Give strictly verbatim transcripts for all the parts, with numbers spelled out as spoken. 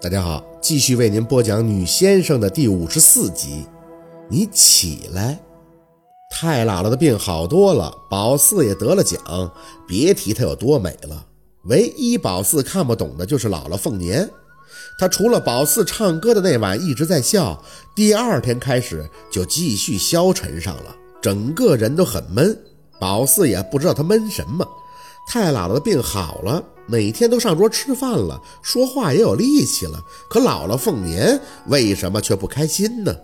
大家好，继续为您播讲《女先生》的第五十四集。你起来。太姥姥的病好多了，宝四也得了奖，别提她有多美了。唯一宝四看不懂的就是姥姥凤年，她除了宝四唱歌的那晚一直在笑，第二天开始就继续消沉上了，整个人都很闷，宝四也不知道她闷什么。太姥姥的病好了，每天都上桌吃饭了，说话也有力气了，可姥姥凤年为什么却不开心呢？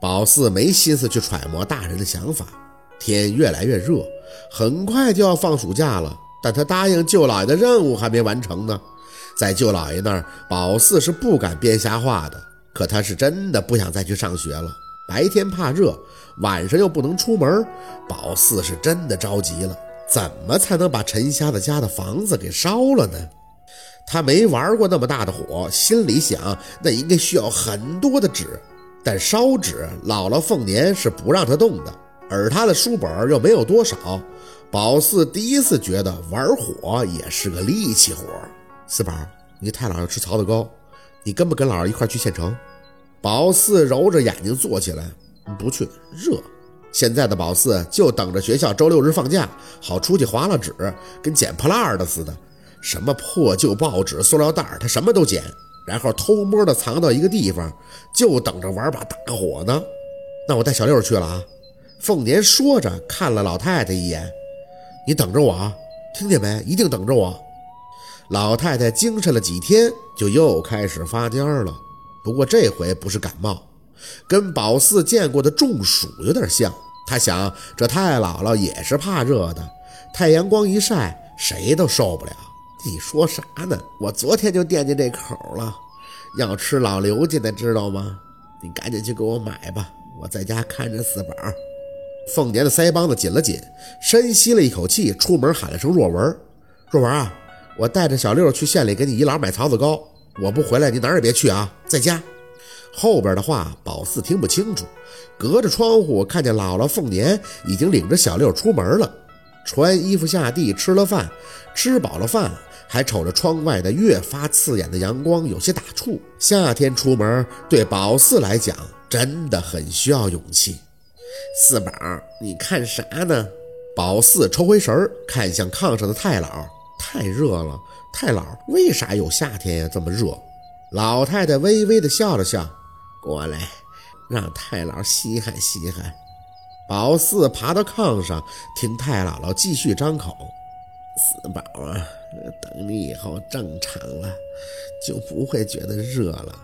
宝四没心思去揣摩大人的想法。天越来越热，很快就要放暑假了，但他答应舅老爷的任务还没完成呢。在舅老爷那儿，宝四是不敢编瞎话的，可他是真的不想再去上学了。白天怕热，晚上又不能出门，宝四是真的着急了。怎么才能把陈瞎子家的房子给烧了呢？他没玩过那么大的火，心里想那应该需要很多的纸，但烧纸姥姥凤年是不让他动的，而他的书本又没有多少。宝四第一次觉得玩火也是个力气活。四宝，你太姥姥吃槽子糕，你跟不跟姥姥一块去县城？宝四揉着眼睛坐起来，不去，热。现在的宝四就等着学校周六日放假，好出去划拉纸，跟捡破烂的似的，什么破旧报纸、塑料袋，他什么都捡，然后偷摸的藏到一个地方，就等着玩把大火呢。那我带小六去了啊。凤年说着看了老太太一眼，你等着我啊，听见没？一定等着我。老太太精神了几天，就又开始发癫了，不过这回不是感冒，跟宝四见过的中暑有点像。他想这太姥姥也是怕热的，太阳光一晒谁都受不了。你说啥呢？我昨天就惦记这口了，要吃老刘家的知道吗？你赶紧去给我买吧，我在家看着四宝。凤年的腮帮子紧了紧，深吸了一口气，出门喊了声若文，若文啊，我带着小六去县里给你姨姥买槽子糕，我不回来你哪儿也别去啊，在家。后边的话宝四听不清楚，隔着窗户看见姥姥凤年已经领着小六出门了，穿衣服下地，吃了饭，吃饱了饭还瞅着窗外的越发刺眼的阳光有些打怵。夏天出门对宝四来讲真的很需要勇气。四宝，你看啥呢？宝四抽回神儿，看向炕上的太姥。太热了，太姥，为啥有夏天呀这么热？老太太微微的笑了笑，过来让太姥稀罕稀罕。宝四爬到炕上，听太姥姥继续张口，四宝啊，等你以后正常了就不会觉得热了。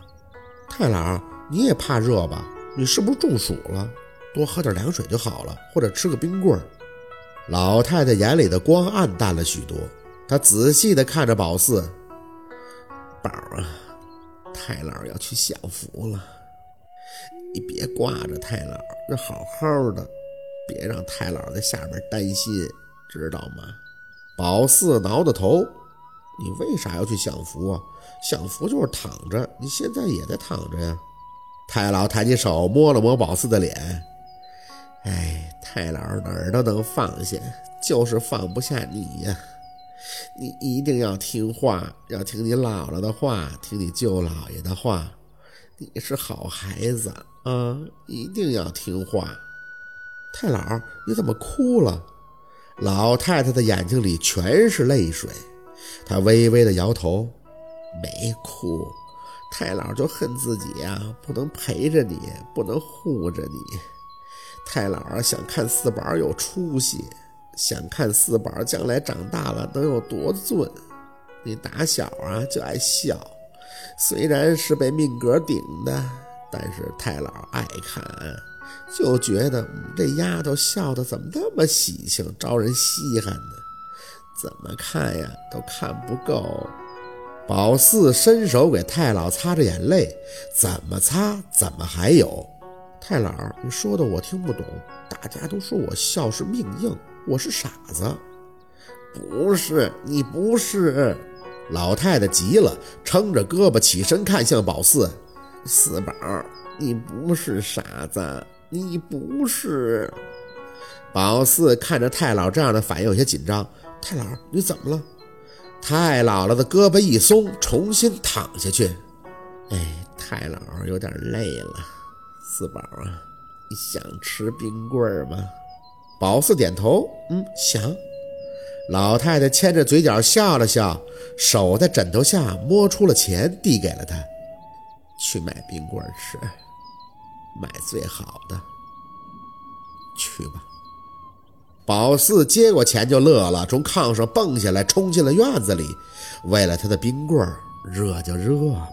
太姥，你也怕热吧？你是不是中暑了？多喝点凉水就好了，或者吃个冰棍。老太太眼里的光暗淡了许多，她仔细的看着宝四，宝啊，太姥要去享福了，你别挂着太姥，要好好的，别让太姥在下边担心，知道吗？宝四挠着头，你为啥要去享福啊？享福就是躺着，你现在也在躺着呀。太姥抬起手摸了摸宝四的脸，哎，太姥哪儿都能放下，就是放不下你呀。你一定要听话，要听你姥姥的话，听你舅姥爷的话，你是好孩子啊，一定要听话。太姥，你怎么哭了？老太太的眼睛里全是泪水，她微微的摇头，没哭。太姥就恨自己啊，不能陪着你，不能护着你。太姥想看四宝有出息，想看四宝将来长大了能有多俊。你打小啊就爱笑，虽然是被命格顶的，但是太姥爱看，就觉得这丫头笑得怎么那么喜庆，招人稀罕呢？怎么看呀都看不够。宝四伸手给太姥擦着眼泪，怎么擦怎么还有。太姥，你说的我听不懂，大家都说我笑是命硬，我是傻子。不是，你不是。老太太急了，撑着胳膊起身看向宝四，四宝，你不是傻子，你不是。宝四看着太姥这样的反应有些紧张，太姥你怎么了？太姥姥的胳膊一松，重新躺下去。哎，太姥有点累了。四宝啊，你想吃冰棍吗？宝四点头，嗯，想。老太太牵着嘴角笑了笑，手在枕头下摸出了钱，递给了他。去买冰棍吃，买最好的。去吧。宝四接过钱就乐了，从炕上蹦下来，冲进了院子里。为了他的冰棍，热就热了。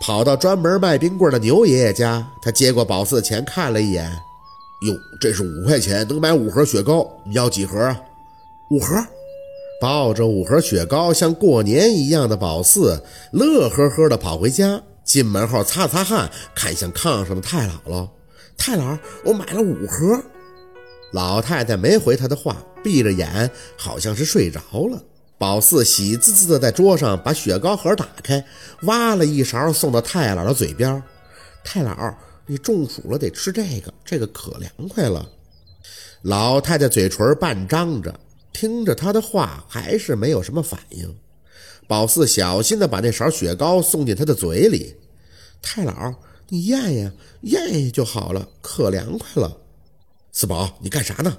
跑到专门卖冰棍的牛爷爷家，他接过宝四钱看了一眼，哟，这是五块钱，能买五盒雪糕，你要几盒啊？五盒。抱着五盒雪糕，像过年一样的宝四乐呵呵的跑回家，进门后擦擦汗，看向炕上的太姥姥，太姥，我买了五盒。老太太没回他的话，闭着眼，好像是睡着了。宝四喜滋滋的在桌上把雪糕盒打开，挖了一勺送到太姥的嘴边。太姥，你中暑了得吃这个，这个可凉快了。老太太嘴唇半张着，听着他的话，还是没有什么反应。宝四小心的把那勺雪糕送进他的嘴里。太姥，你咽呀，咽呀就好了，可凉快了。四宝，你干啥呢？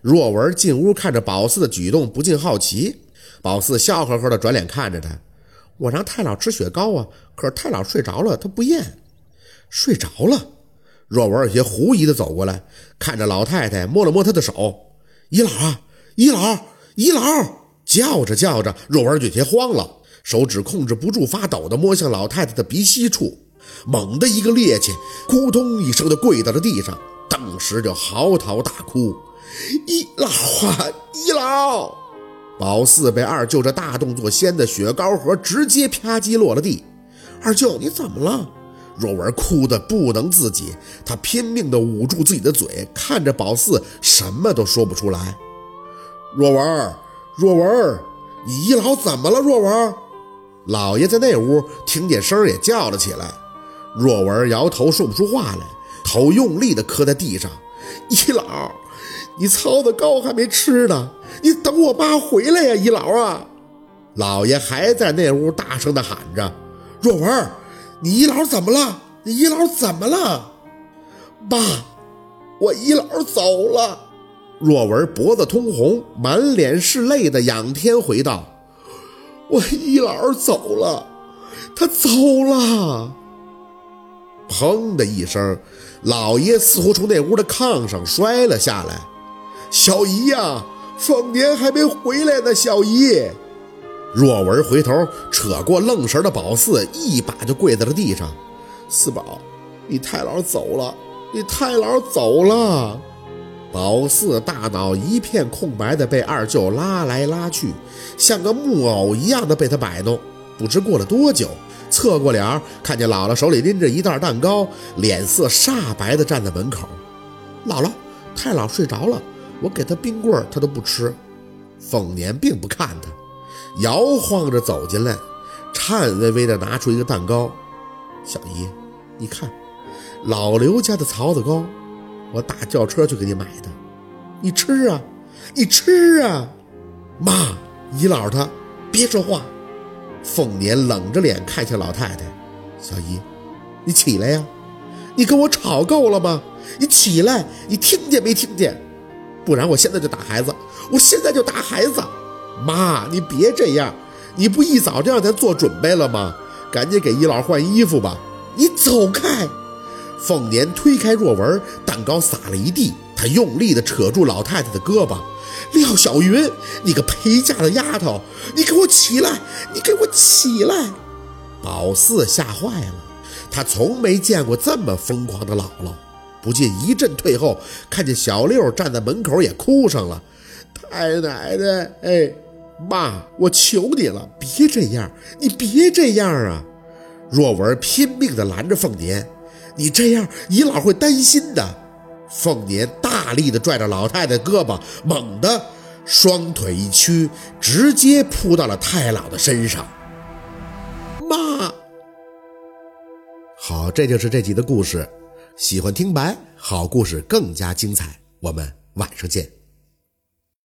若文进屋看着宝四的举动不禁好奇，宝四笑呵呵的转脸看着他，我让太姥吃雪糕啊，可是太姥睡着了，他不咽。睡着了？若文有些狐疑的走过来，看着老太太，摸了摸她的手，姨姥啊，姨姥，姨姥！叫着叫着，若文就有些慌了，手指控制不住发抖的摸向老太太的鼻息处，猛的一个趔趄，扑通一声就跪到了地上，当时就嚎啕大哭，姨姥啊，姨姥！宝四被二舅这大动作掀的雪糕盒直接啪叽落了地。二舅，你怎么了？若文哭得不能自己，他拼命地捂住自己的嘴，看着宝四，什么都说不出来。若文，若文，你姨姥怎么了？若文，老爷在那屋听见声也叫了起来。若文摇头说不出话来，头用力地磕在地上，姨姥，你操的糕还没吃呢，你等我爸回来呀，姨姥啊！老爷还在那屋大声地喊着，若文，你姨姥怎么了？你姨姥怎么了？爸，我姨姥走了。若文脖子通红，满脸是泪的仰天回道，我姨姥走了，她走了。砰的一声，老爷似乎从那屋的炕上摔了下来。小姨呀、啊，凤年还没回来呢，小姨。若文回头扯过愣神的宝四，一把就跪在了地上。四宝，你太姥走了，你太姥走了。宝四大脑一片空白的被二舅拉来拉去，像个木偶一样的被他摆弄。不知过了多久，侧过脸看见姥姥手里拎着一袋蛋糕，脸色煞白的站在门口。姥姥，太姥睡着了，我给她冰棍她都不吃。凤年并不看他，摇晃着走进来，颤巍巍的拿出一个蛋糕，小姨，你看，老刘家的槽子糕，我打轿车去给你买的，你吃啊，你吃啊。妈，姨姥她别说话。凤年冷着脸看向老太太，小姨，你起来呀、啊，你跟我吵够了吗？你起来，你听见没听见？不然我现在就打孩子，我现在就打孩子。妈，你别这样，你不一早这样咱做准备了吗？赶紧给姨姥换衣服吧。你走开。凤年推开若文，蛋糕撒了一地，他用力地扯住老太太的胳膊，廖小云，你个陪嫁的丫头，你给我起来，你给我起来。宝四吓坏了，他从没见过这么疯狂的姥姥，不禁一阵退后，看见小六站在门口也哭上了，太奶奶，哎，妈，我求你了，别这样，你别这样啊！若文拼命地拦着凤年，你这样姨姥会担心的。凤年大力地拽着老太太胳膊，猛地双腿一屈，直接扑到了太姥的身上。妈！好，这就是这集的故事。喜欢听白，好故事更加精彩，我们晚上见。